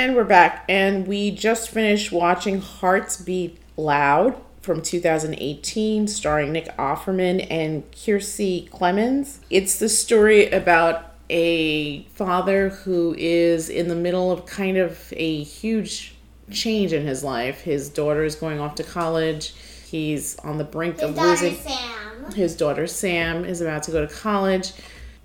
And we're back, and we just finished watching Hearts Beat Loud from 2018, starring Nick Offerman and Kiersey Clemons. It's the story about a father who is in the middle of kind of a huge change in his life. His daughter is going off to college. He's on the brink of losing... His daughter, Sam, is about to go to college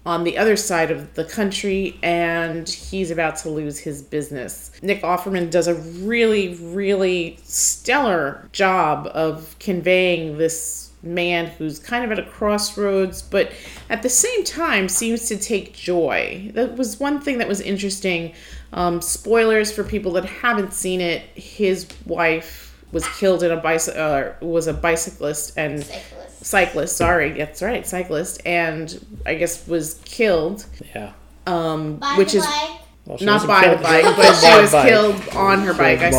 on the other side of the country, and he's about to lose his business. Nick Offerman does a really, really stellar job of conveying this man who's kind of at a crossroads, but at the same time seems to take joy. That was one thing that was interesting. Spoilers for people that haven't seen it, his wife was killed in a cyclist, and I guess was killed. Yeah. She was killed on her bike, I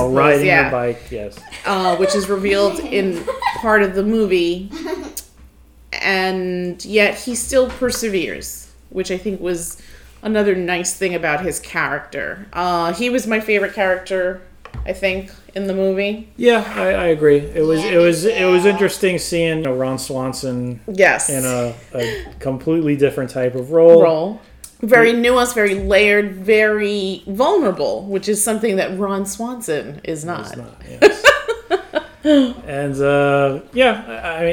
suppose. Which is revealed in part of the movie, and yet he still perseveres, which I think was another nice thing about his character. He was my favorite character, I think, in the movie. Yeah, I agree. It was interesting seeing Ron Swanson in a completely different type of role. Very nuanced, very layered, very vulnerable, which is something that Ron Swanson is not. And I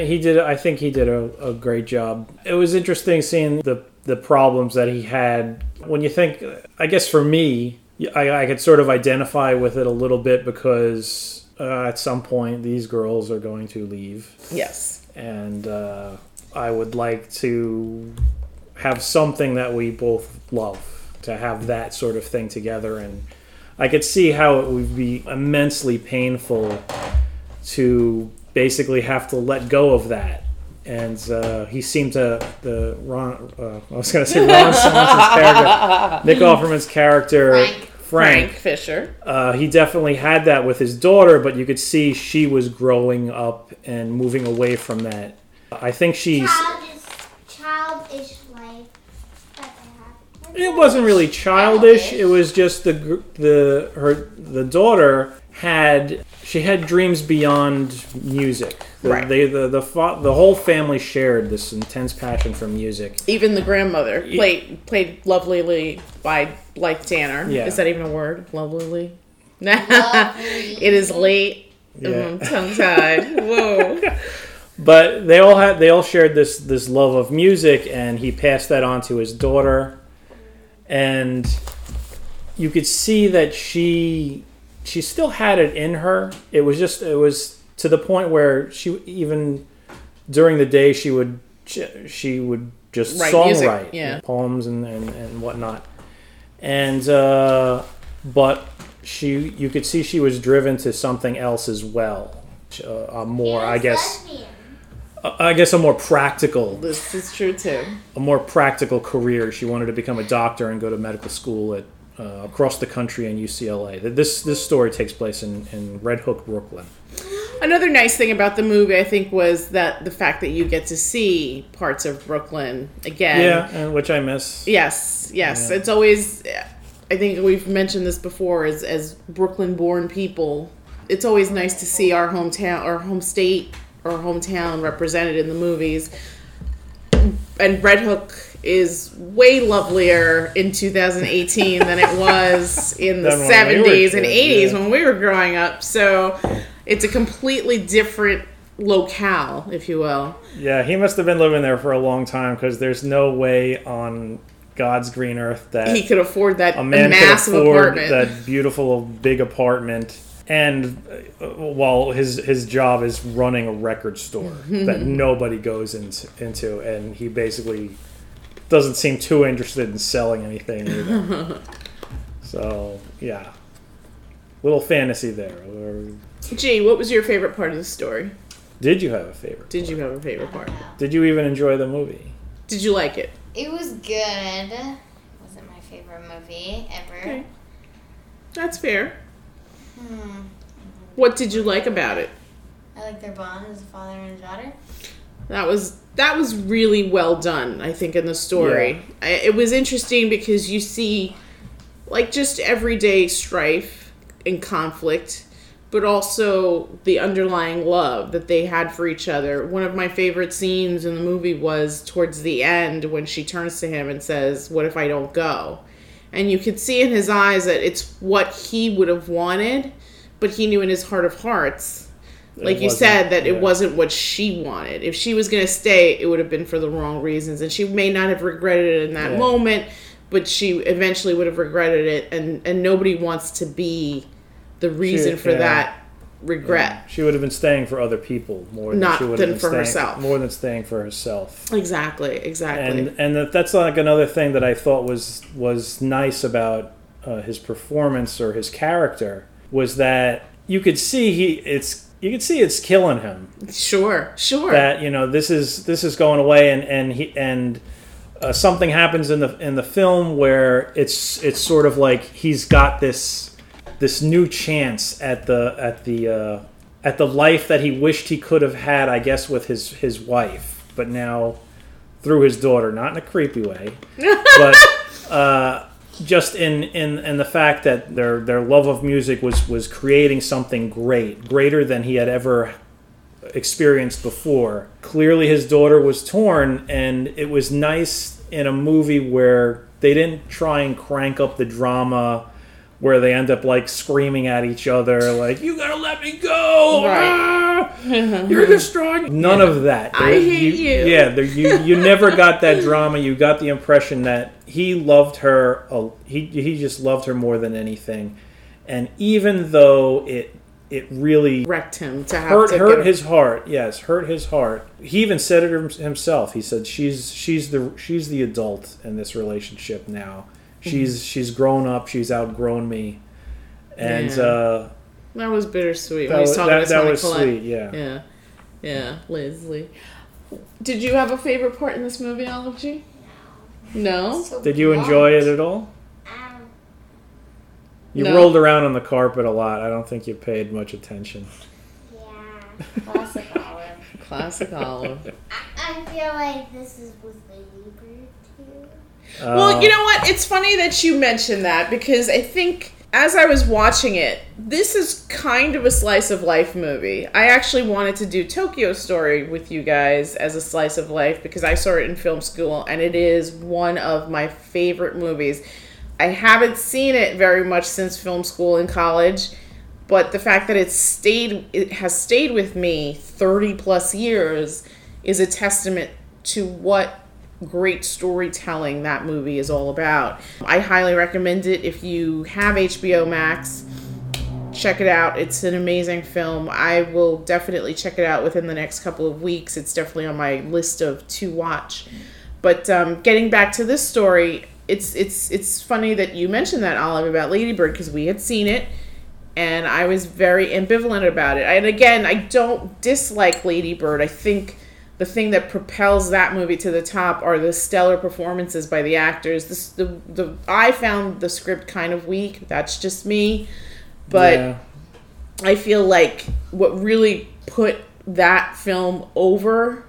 think he did a great job. It was interesting seeing the problems that he had. When you think, I guess for me, I could sort of identify with it a little bit because at some point these girls are going to leave. Yes. And I would like to have something that we both love, to have that sort of thing together. And I could see how it would be immensely painful to basically have to let go of that. And he seemed to, Ron Swanson's character, Nick Offerman's character, Frank Fisher. He definitely had that with his daughter, but you could see she was growing up and moving away from that. I think she's... Childish life that they have. It wasn't really childish. It was just the daughter had dreams beyond music. Right. The whole family shared this intense passion for music. Even the grandmother, played lovelily by Blythe Danner. Yeah. Is that even a word? Lovelily? It is late. Yeah. Tongue-tied. Whoa. But they all shared this love of music, and he passed that on to his daughter. And you could see that she still had it in her. It was to the point where she, even during the day, she would just songwrite poems and whatnot. And but you could see she was driven to something else as well, a more practical. This is true too. A more practical career. She wanted to become a doctor and go to medical school at across the country in UCLA. This story takes place in Red Hook, Brooklyn. Another nice thing about the movie, I think, was that the fact that you get to see parts of Brooklyn again. Yeah, which I miss. Yes. Yeah. It's always, I think we've mentioned this before, as Brooklyn-born people, it's always nice to see our hometown, our home state, or hometown represented in the movies. And Red Hook is way lovelier in 2018 than it was in the 70s and 80s when we were growing up. So it's a completely different locale, if you will. Yeah, he must have been living there for a long time, because there's no way on God's green earth that he could afford that massive apartment, that beautiful big apartment. And while his job is running a record store that nobody goes into, and he basically doesn't seem too interested in selling anything either. So, yeah. Little fantasy there. Gee, what was your favorite part of the story? Did you have a favorite part? Did you even enjoy the movie? Did you like it? It was good. It wasn't my favorite movie ever. Okay. That's fair. What did you like about it? I like their bond as a father and daughter. That was really well done, I think, in the story. Yeah. It was interesting because you see like just everyday strife and conflict, but also the underlying love that they had for each other. One of my favorite scenes in the movie was towards the end when she turns to him and says, "What if I don't go?" And you could see in his eyes that it's what he would have wanted, but he knew in his heart of hearts, like you said, that it wasn't what she wanted. If she was going to stay, it would have been for the wrong reasons. And she may not have regretted it in that moment, but she eventually would have regretted it. And nobody wants to be the reason for that regret. Yeah. She would have been staying for other people more than she would have been for herself. More than staying for herself. Exactly. And that's like another thing that I thought was nice about his performance or his character was that you could see it's killing him. Sure. That this is going away, and something happens in the film where it's sort of like he's got this new chance at the life that he wished he could have had, I guess, with his wife, but now through his daughter, not in a creepy way, but just in the fact that their love of music was creating something greater than he had ever experienced before. Clearly, his daughter was torn, and it was nice in a movie where they didn't try and crank up the drama, where they end up like screaming at each other, like, "You gotta let me go! Right. Ah, you're destroying." None of that. I hate you. Yeah, you never got that drama. You got the impression that he loved her. He just loved her more than anything. And even though it really wrecked him, hurt his heart. He even said it himself. He said, "She's the adult in this relationship now. She's grown up. She's outgrown me," and that was bittersweet. That was talking about Toni Collette. Sweet. Yeah. Leslie, did you have a favorite part in this movie, Olive G? No. So did you enjoy it at all? You rolled around on the carpet a lot. I don't think you paid much attention. Yeah, classic Olive. I feel like this is with Lady Bird too. Well, you know what? It's funny that you mentioned that, because I think as I was watching it, this is kind of a slice of life movie. I actually wanted to do Tokyo Story with you guys as a slice of life because I saw it in film school, and it is one of my favorite movies. I haven't seen it very much since film school in college, but the fact that it has stayed with me 30 plus years is a testament to what great storytelling that movie is all about. I highly recommend it. If you have HBO Max, check it out. It's an amazing film. I will definitely check it out within the next couple of weeks. It's definitely on my list of to watch. But getting back to this story, it's funny that you mentioned that, Olive, about Lady Bird, because we had seen it and I was very ambivalent about it. And again, I don't dislike Lady Bird. I think the thing that propels that movie to the top are the stellar performances by the actors. I found the script kind of weak. That's just me. But yeah, I feel like what really put that film over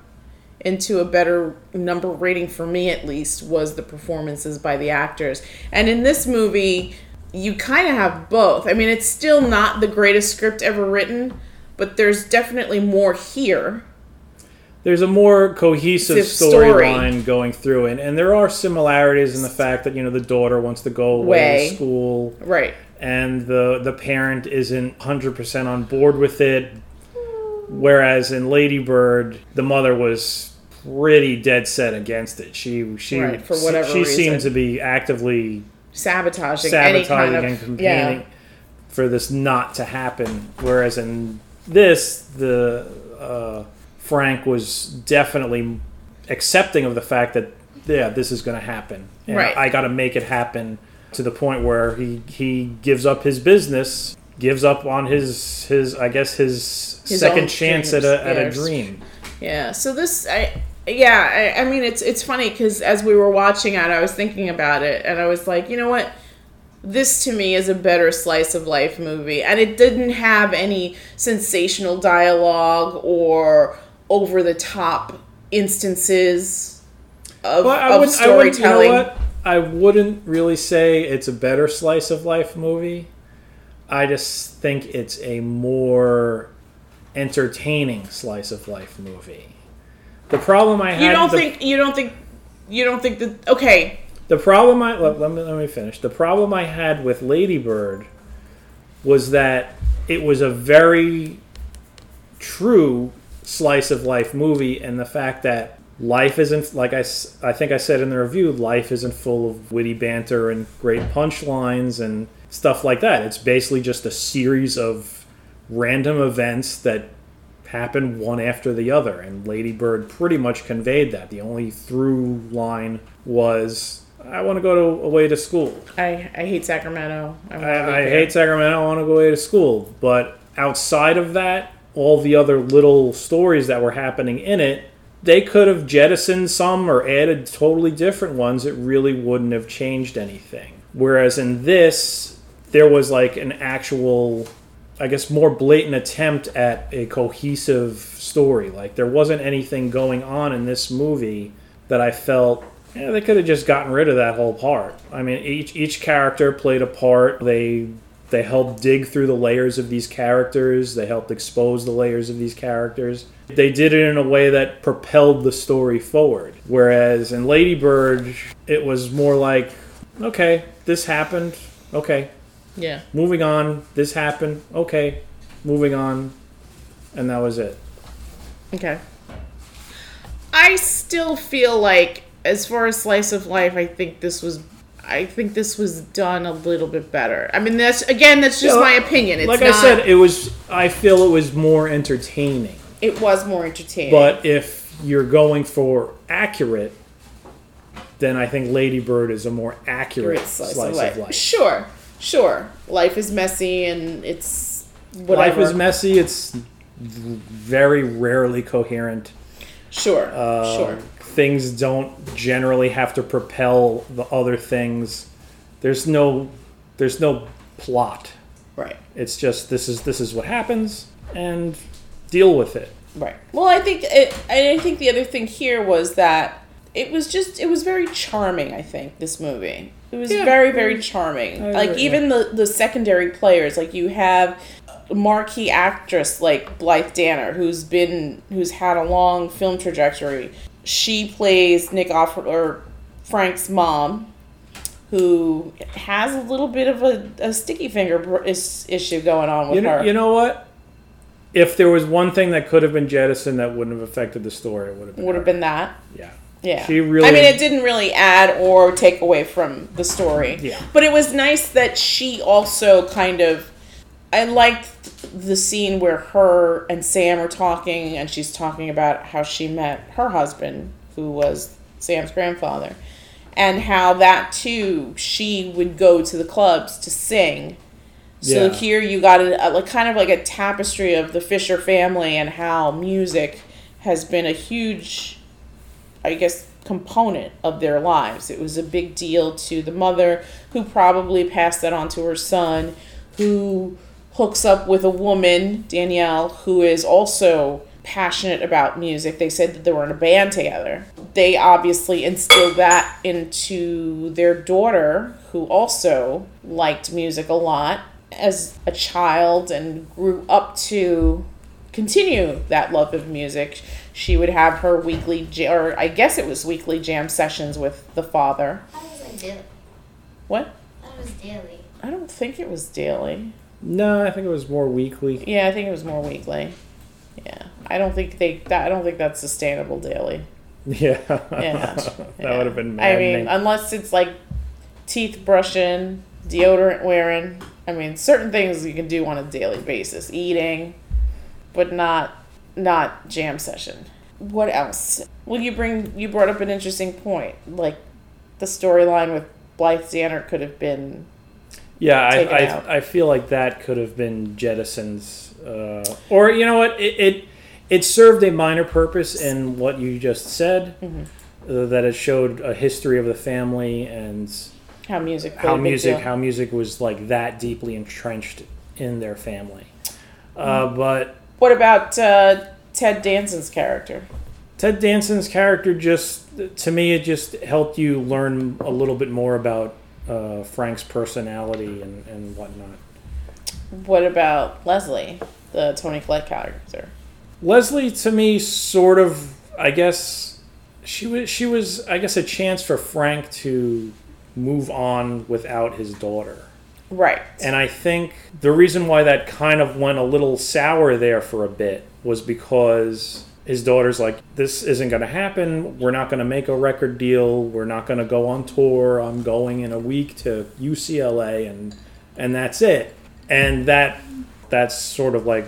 into a better number rating, for me at least, was the performances by the actors. And in this movie, you kind of have both. I mean, it's still not the greatest script ever written, but there's definitely more here. There's a more cohesive storyline going through, and there are similarities in the fact that the daughter wants to go away to school, right? And the parent isn't 100% on board with it. Whereas in Lady Bird, the mother was pretty dead set against it. She seemed to be actively sabotaging and campaigning for this not to happen. Whereas in this, Frank was definitely accepting of the fact that, yeah, this is going to happen. And right, I got to make it happen, to the point where he gives up his business, gives up on his I guess his second chance at a dream. Yeah. So this, I mean, it's funny because as we were watching it, I was thinking about it, and I was like, you know what? This to me is a better slice of life movie, and it didn't have any sensational dialogue or over the top instances of storytelling. I wouldn't really say it's a better slice of life movie. I just think it's a more entertaining slice of life movie. The problem I had... You don't think that... Okay. The problem I... Let me finish. The problem I had with Lady Bird was that it was a very true slice of life movie, and the fact that life isn't... Like I think I said in the review, life isn't full of witty banter and great punchlines and stuff like that. It's basically just a series of random events that happen one after the other, and Lady Bird pretty much conveyed that. The only through line was, I want to go away to school. I hate Sacramento. I want to go away to school. But outside of that, all the other little stories that were happening in it, they could have jettisoned some or added totally different ones. It really wouldn't have changed anything. Whereas in this, there was like an actual... I guess more blatant attempt at a cohesive story. Like, there wasn't anything going on in this movie that I felt, they could have just gotten rid of that whole part. I mean, each character played a part. They helped dig through the layers of these characters. They helped expose the layers of these characters. They did it in a way that propelled the story forward. Whereas in Lady Bird, it was more like, okay, this happened. Okay. Yeah. Moving on. This happened. Okay. Moving on. And that was it. Okay. I still feel like, as far as slice of life, I think this was done a little bit better. I mean, that's just my opinion. It's like not... I said, I feel it was more entertaining. It was more entertaining. But if you're going for accurate, then I think Lady Bird is a more accurate slice of life. Sure. Sure. Life is messy and it's whatever. Life is messy. It's very rarely coherent. Sure. Sure. Things don't generally have to propel the other things. There's no plot. Right. It's just this is what happens and deal with it. Right. Well, I think the other thing here was that it was very charming, I think, this movie. It was very, very charming. Even the secondary players, like you have a marquee actress like Blythe Danner, who's had a long film trajectory. She plays Nick Offerman, or Frank's mom, who has a little bit of a sticky finger issue going on with her. You know what? If there was one thing that could have been jettisoned that wouldn't have affected the story, it would have been that. Yeah. Yeah. She really... I mean, it didn't really add or take away from the story. Yeah. But it was nice that she also kind of... I liked the scene where her and Sam are talking, and she's talking about how she met her husband, who was Sam's grandfather, and how that, too, she would go to the clubs to sing. So here you got kind of like a tapestry of the Fisher family and how music has been a huge... I guess, component of their lives. It was a big deal to the mother, who probably passed that on to her son, who hooks up with a woman, Danielle, who is also passionate about music. They said that they were in a band together. They obviously instilled that into their daughter, who also liked music a lot as a child and grew up to continue that love of music. She would have her weekly jam sessions with the father. I thought it was daily. What? I thought it was daily. I don't think it was daily. No, I think it was more weekly. Yeah, I think it was more weekly. Yeah, I don't think that's sustainable daily. Yeah, that would have been maddening. I mean, unless it's like teeth brushing, deodorant wearing. I mean, certain things you can do on a daily basis, eating, but not jam session. What else? Well, you brought up an interesting point. Like, the storyline with Blythe Danner could have been taken out. I feel like that could have been jettisoned. Or, you know what? It served a minor purpose in what you just said, that it showed a history of the family and how music was like that deeply entrenched in their family. But... What about Ted Danson's character? Ted Danson's character just, to me, it just helped you learn a little bit more about Frank's personality and whatnot. What about Leslie, the Toni Collette character? Leslie, to me, sort of, I guess, she was, I guess, a chance for Frank to move on without his daughter. Right. And I think the reason why that kind of went a little sour there for a bit was because his daughter's like, this isn't going to happen. We're not going to make a record deal. We're not going to go on tour. I'm going in a week to UCLA and that's it. And that's sort of like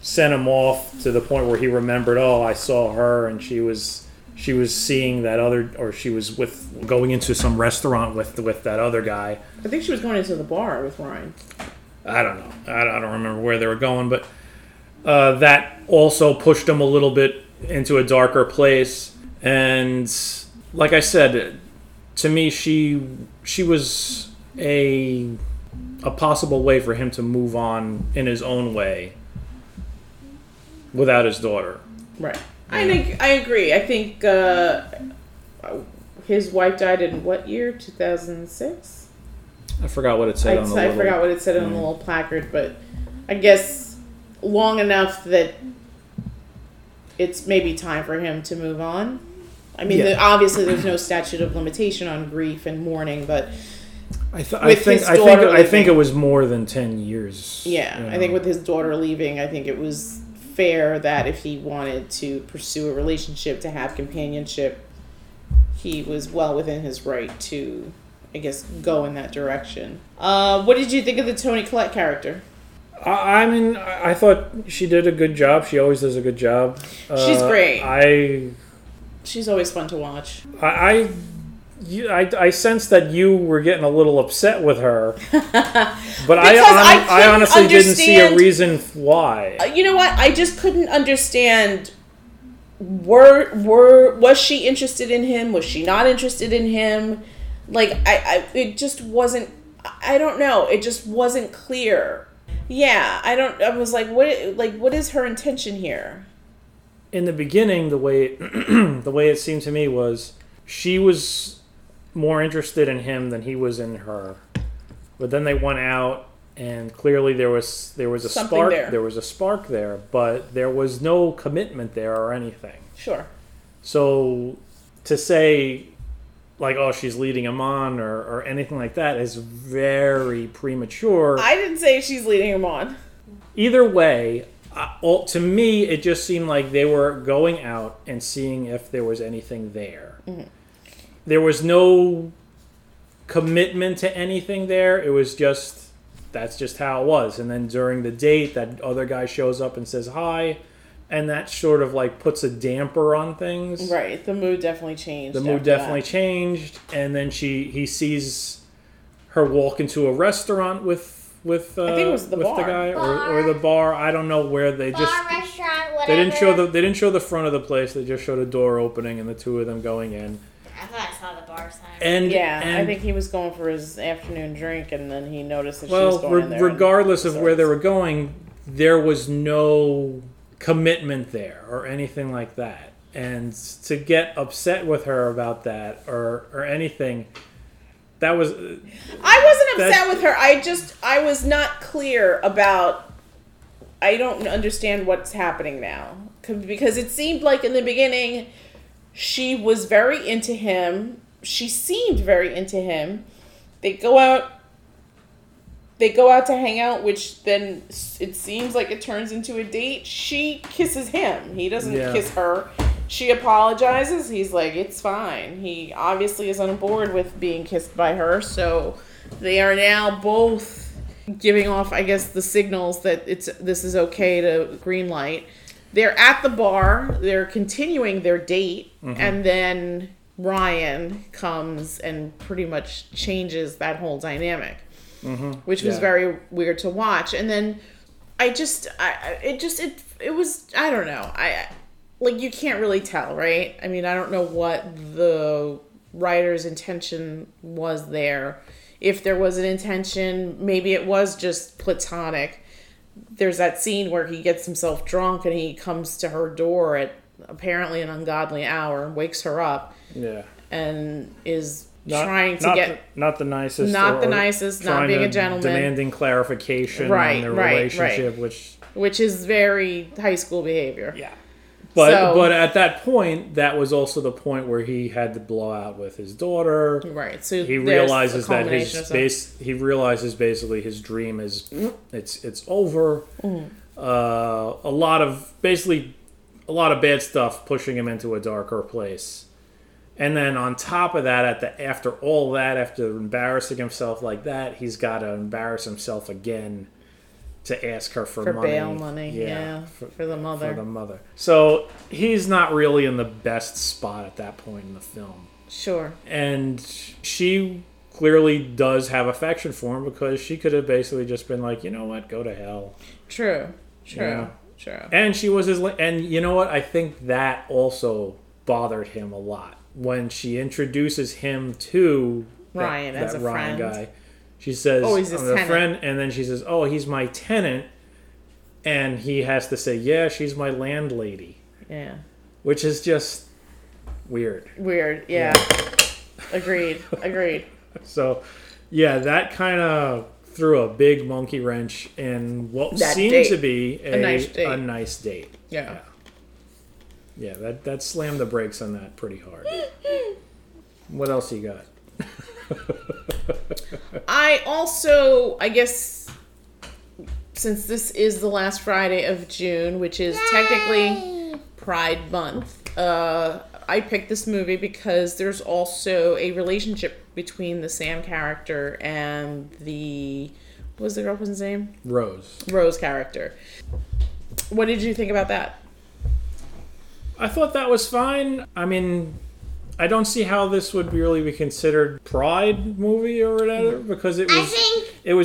sent him off to the point where he remembered, oh, I saw her and she was seeing that other, or she was with going into some restaurant with that other guy. I think she was going into the bar with Ryan. I don't know. I don't remember where they were going, but that also pushed him a little bit into a darker place. And like I said, to me, she was a possible way for him to move on in his own way without his daughter. Right. I agree. I think his wife died in what year? 2006? I forgot what it said on the little... I forgot what it said on the little placard, but I guess long enough that it's maybe time for him to move on. I mean, obviously there's no statute of limitation on grief and mourning, but... I think it was more than 10 years. Yeah, you know. I think with his daughter leaving, I think it was fair that if he wanted to pursue a relationship, to have companionship, he was well within his right to, I guess, go in that direction. What did you think of the Toni Collette character? I mean, I thought she did a good job. She always does a good job. She's great. She's always fun to watch. I sensed that you were getting a little upset with her, but I honestly didn't see a reason why. You know what? I just couldn't understand. Was she interested in him? Was she not interested in him? Like it just wasn't. I don't know. It just wasn't clear. Yeah, I don't. I was like, what? Like, what is her intention here? In the beginning, the way it seemed to me was she was more interested in him than he was in her, but then they went out and clearly there was a something spark there. There was a spark there, but there was no commitment there or anything. Sure. So to say like, oh, she's leading him on or anything like that is very premature. I didn't say she's leading him on. Either way, to me it just seemed like they were going out and seeing if there was anything there. Mm-hmm. There was no commitment to anything there. It was just, that's just how it was. And then during the date, that other guy shows up and says hi. And that sort of like puts a damper on things. Right. The mood definitely changed. And then he sees her walk into a restaurant with I think it was the bar. The guy or the bar. I don't know where they bar, just restaurant, whatever. They didn't show the front of the place. They just showed a door opening and the two of them going in. I thought I saw the bar sign. And I think he was going for his afternoon drink, and then he noticed that she was going in there. Well, regardless of where they were going, there was no commitment there or anything like that. And to get upset with her about that or anything, that was... I wasn't upset with her. I was not clear about... I don't understand what's happening now. Because it seemed like in the beginning... She was very into him. She seemed very into him. They go out to hang out, which then it seems like it turns into a date. She kisses him. He doesn't kiss her. She apologizes. He's like, it's fine. He obviously is on board with being kissed by her. So they are now both giving off, I guess, the signals that this is okay to green light. They're at the bar, they're continuing their date, mm-hmm. and then Ryan comes and pretty much changes that whole dynamic, mm-hmm. which was very weird to watch. And then I don't know. Like, you can't really tell, right? I mean, I don't know what the writer's intention was there. If there was an intention, maybe it was just platonic. There's that scene where he gets himself drunk and he comes to her door at apparently an ungodly hour, wakes her up. Yeah. And is not the nicest, not being a gentleman, demanding clarification on their relationship, which is very high school behavior. Yeah. But at that point, that was also the point where he had the blowout with his daughter. Right. So he realizes that basically his dream is it's over. Mm. A lot of bad stuff pushing him into a darker place. And then on top of that, after embarrassing himself like that, he's got to embarrass himself again to ask her for money. Bail money, yeah. For the mother. For the mother. So he's not really in the best spot at that point in the film. Sure. And she clearly does have affection for him, because she could have basically just been like, you know what, go to hell. True. You know? True. And she was and you know what, I think that also bothered him a lot. When she introduces him to Ryan as a Ryan friend guy, she says, "Oh, he's a friend," and then she says, "Oh, he's my tenant," and he has to say, "Yeah, she's my landlady." Yeah, which is just weird. Weird, yeah. Agreed. So, yeah, that kind of threw a big monkey wrench in what seemed to be a nice date. Yeah. Yeah, that slammed the brakes on that pretty hard. What else you got? I guess, since this is the last Friday of June, which is technically Pride Month, I picked this movie because there's also a relationship between the Sam character and what was the girlfriend's name? Rose character. What did you think about that? I thought that was fine. I mean, I don't see how this would really be considered Pride movie or whatever, because I think because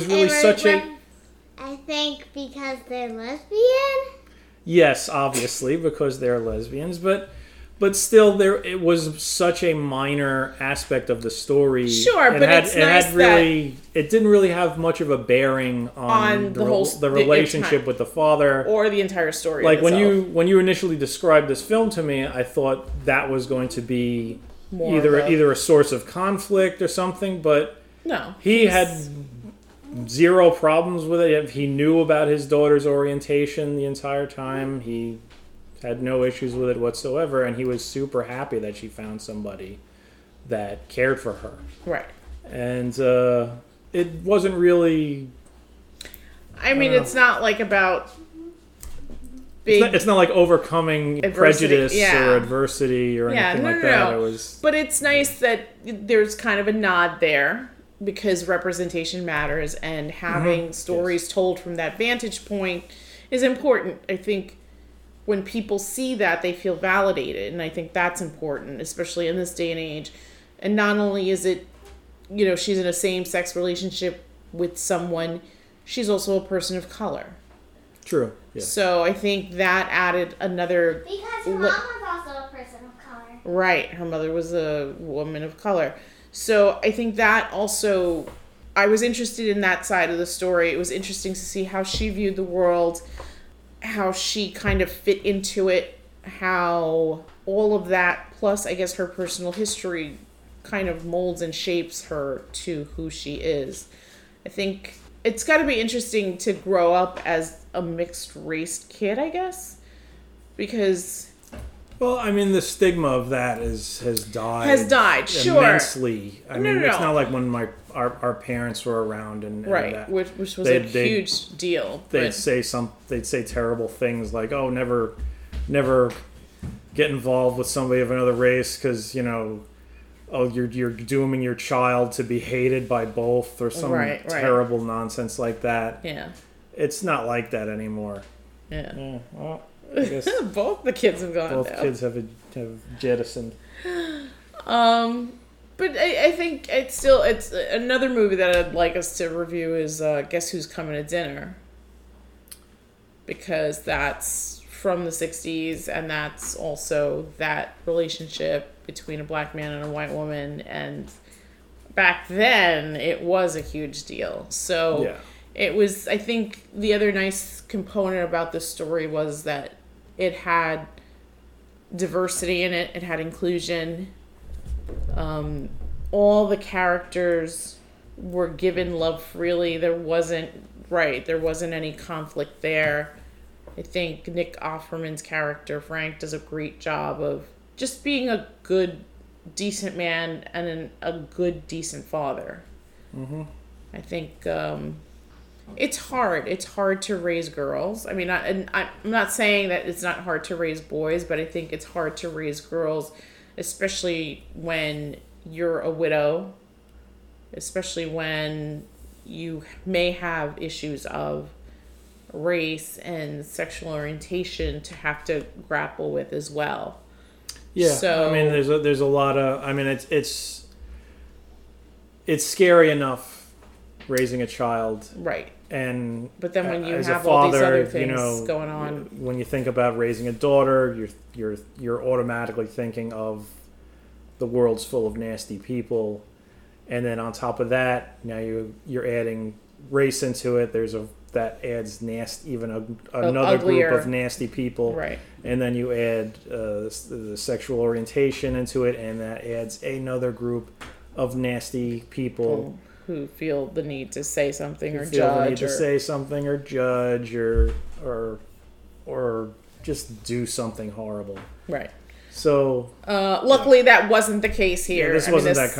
they're lesbian? Yes, obviously, because they're lesbians, but still, it was such a minor aspect of the story. Sure, it didn't really have much of a bearing on the relationship with the father or the entire story. Like when you initially described this film to me, I thought that was going to be either a source of conflict or something. But no, he had zero problems with it. He knew about his daughter's orientation the entire time. He had no issues with it whatsoever, and he was super happy that she found somebody that cared for her. Right. And it wasn't really... I mean, it's not like about... It's not like overcoming adversity, prejudice or adversity or anything like that. No. But it's nice that there's kind of a nod there, because representation matters, and having stories told from that vantage point is important. I think when people see that, they feel validated. And I think that's important, especially in this day and age. And not only is it, she's in a same-sex relationship with someone, she's also a person of color. True. Yeah. So I think that added another... Because her mom was also a person of color. Right. Her mother was a woman of color. So I think that also... I was interested in that side of the story. It was interesting to see how she viewed the world, how she kind of fit into it, how all of that, plus I guess her personal history, kind of molds and shapes her to who she is. I think it's got to be interesting to grow up as a mixed race kid, I guess, because... Well, I mean, the stigma of that has died, sure. Immensely. I mean, it's not like when our parents were around and right, that, which was a huge deal. They'd say terrible things like, "Oh, never get involved with somebody of another race because you're dooming your child to be hated by both," or some terrible nonsense like that. Yeah, it's not like that anymore. Yeah well, I guess both the kids have gone. Both kids have jettisoned. But I think it's another movie that I'd like us to review is Guess Who's Coming to Dinner, because that's from the 60s, and that's also that relationship between a black man and a white woman, and back then it was a huge deal. So yeah. It was, I think, the other nice component about this story was that it had diversity in it. It had inclusion. All the characters were given love freely. There wasn't any conflict there. I think Nick Offerman's character, Frank, does a great job of just being a good, decent man and a good, decent father. Mm-hmm. I think it's hard. It's hard to raise girls. I mean, I'm not saying that it's not hard to raise boys, but I think it's hard to raise girls, especially when you're a widow, especially when you may have issues of race and sexual orientation to have to grapple with as well. Yeah, so, I mean, there's a lot of. I mean, it's scary enough raising a child, right? And but then when you have father, all these other things going on, when you think about raising a daughter, you're automatically thinking of the world's full of nasty people, and then on top of that, now you're adding race into it. That adds another uglier group of nasty people. Right. And then you add the sexual orientation into it, and that adds another group of nasty people. Who feel the need to say something or judge. Or just do something horrible. Right. So... luckily, that wasn't the case here. Yeah, this wasn't that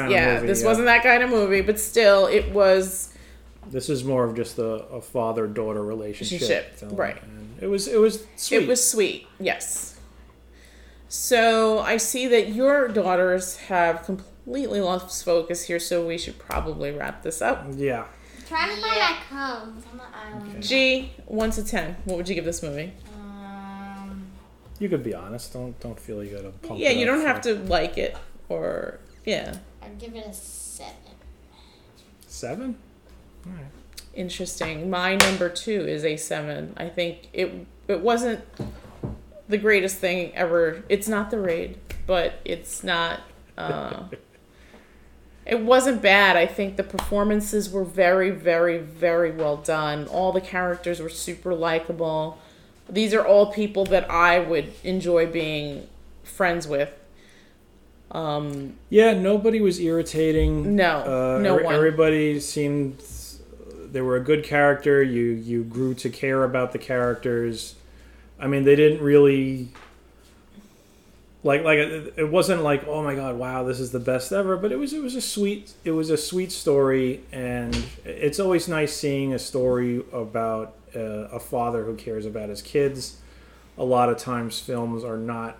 kind of movie, but still, it was... This is more of just a father-daughter relationship. Right. And it was sweet. It was sweet, yes. So I see that your daughters have completely lost focus here, so we should probably wrap this up. Yeah. I'm trying to find my cones on the island. G, 1 to 10, what would you give this movie? You could be honest. Don't feel you gotta pump it up. Yeah, you don't have to like it or yeah. I'd give it a 7. 7? All right. Interesting. My number 2 is a 7. I think it wasn't the greatest thing ever. It's not The Raid, but it's not. It wasn't bad. I think the performances were very, very, very well done. All the characters were super likable. These are all people that I would enjoy being friends with. Nobody was irritating. No, no one. Everybody seemed. They were a good character. You grew to care about the characters. I mean, they didn't really like it wasn't like, oh my god, wow, this is the best ever. But it was a sweet story, and it's always nice seeing a story about a father who cares about his kids. A lot of times, films are not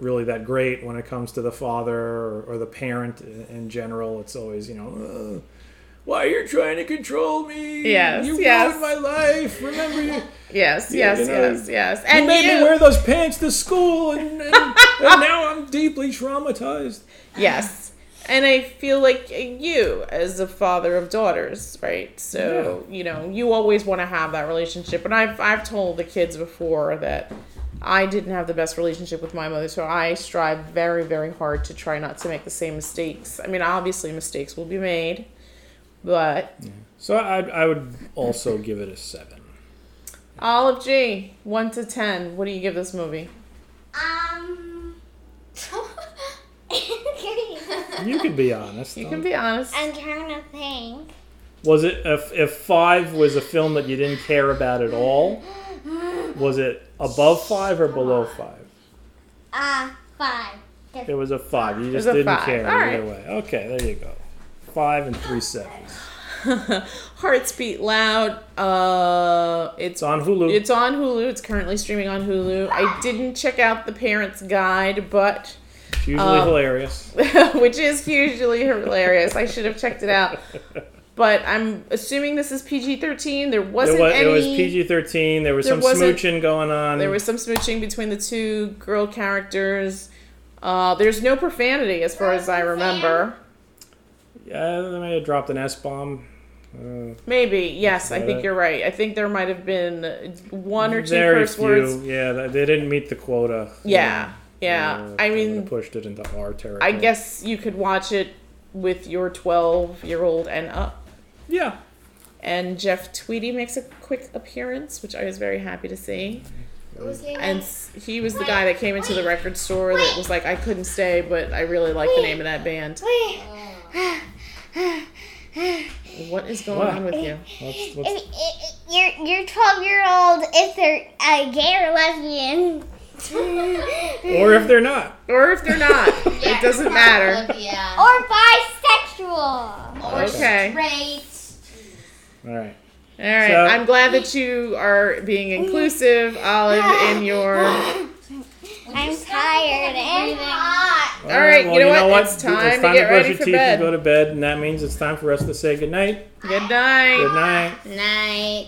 really that great when it comes to the father or the parent in general. It's always why you're trying to control me? Yes, you ruined my life. Remember you? Yes. And you made me wear those pants to school, and and now I'm deeply traumatized. Yes, and I feel like you, as a father of daughters, right? So you always want to have that relationship. And I've told the kids before that I didn't have the best relationship with my mother, so I strive very, very hard to try not to make the same mistakes. I mean, obviously, mistakes will be made. But yeah. So I would also give it a 7. Olive G, 1 to 10. What do you give this movie? You can be honest. You can be honest. I'm trying to think. Was it if 5 was a film that you didn't care about at all? Was it above 5 or below 5? 5. It was a 5. You just didn't care either way. Okay, there you go. 5 and 3 7s. Hearts Beat Loud. It's on Hulu. It's on Hulu. It's currently streaming on Hulu. I didn't check out the parents' guide, but it's usually hilarious. Which is hugely hilarious. I should have checked it out. But I'm assuming this is PG-13. There wasn't any. It was PG-13. There was some smooching going on. There was some smooching between the two girl characters. There's no profanity as far as I remember. They might have dropped an S-bomb. Maybe, yes, I think you're right. I think there might have been 1 or 2 curse words. Yeah, they didn't meet the quota. Yeah. I mean... pushed it into our territory. I guess you could watch it with your 12-year-old and up. Yeah. And Jeff Tweedy makes a quick appearance, which I was very happy to see. And he was the guy that came into the record store that was like, I couldn't stay, but I really like the name of that band. What is going on with you? Your 12-year-old, if they're gay or lesbian. Or if they're not. Or if they're not. Yeah, it doesn't matter. Yeah. Or bisexual. Or straight. All right. All right, so, I'm glad that you are being inclusive, Olive, in your... I'm tired and hot. All right, well, you know what? It's time to get ready for bed. It's time to brush your teeth and go to bed, and that means it's time for us to say goodnight. Good night. Good night. Night.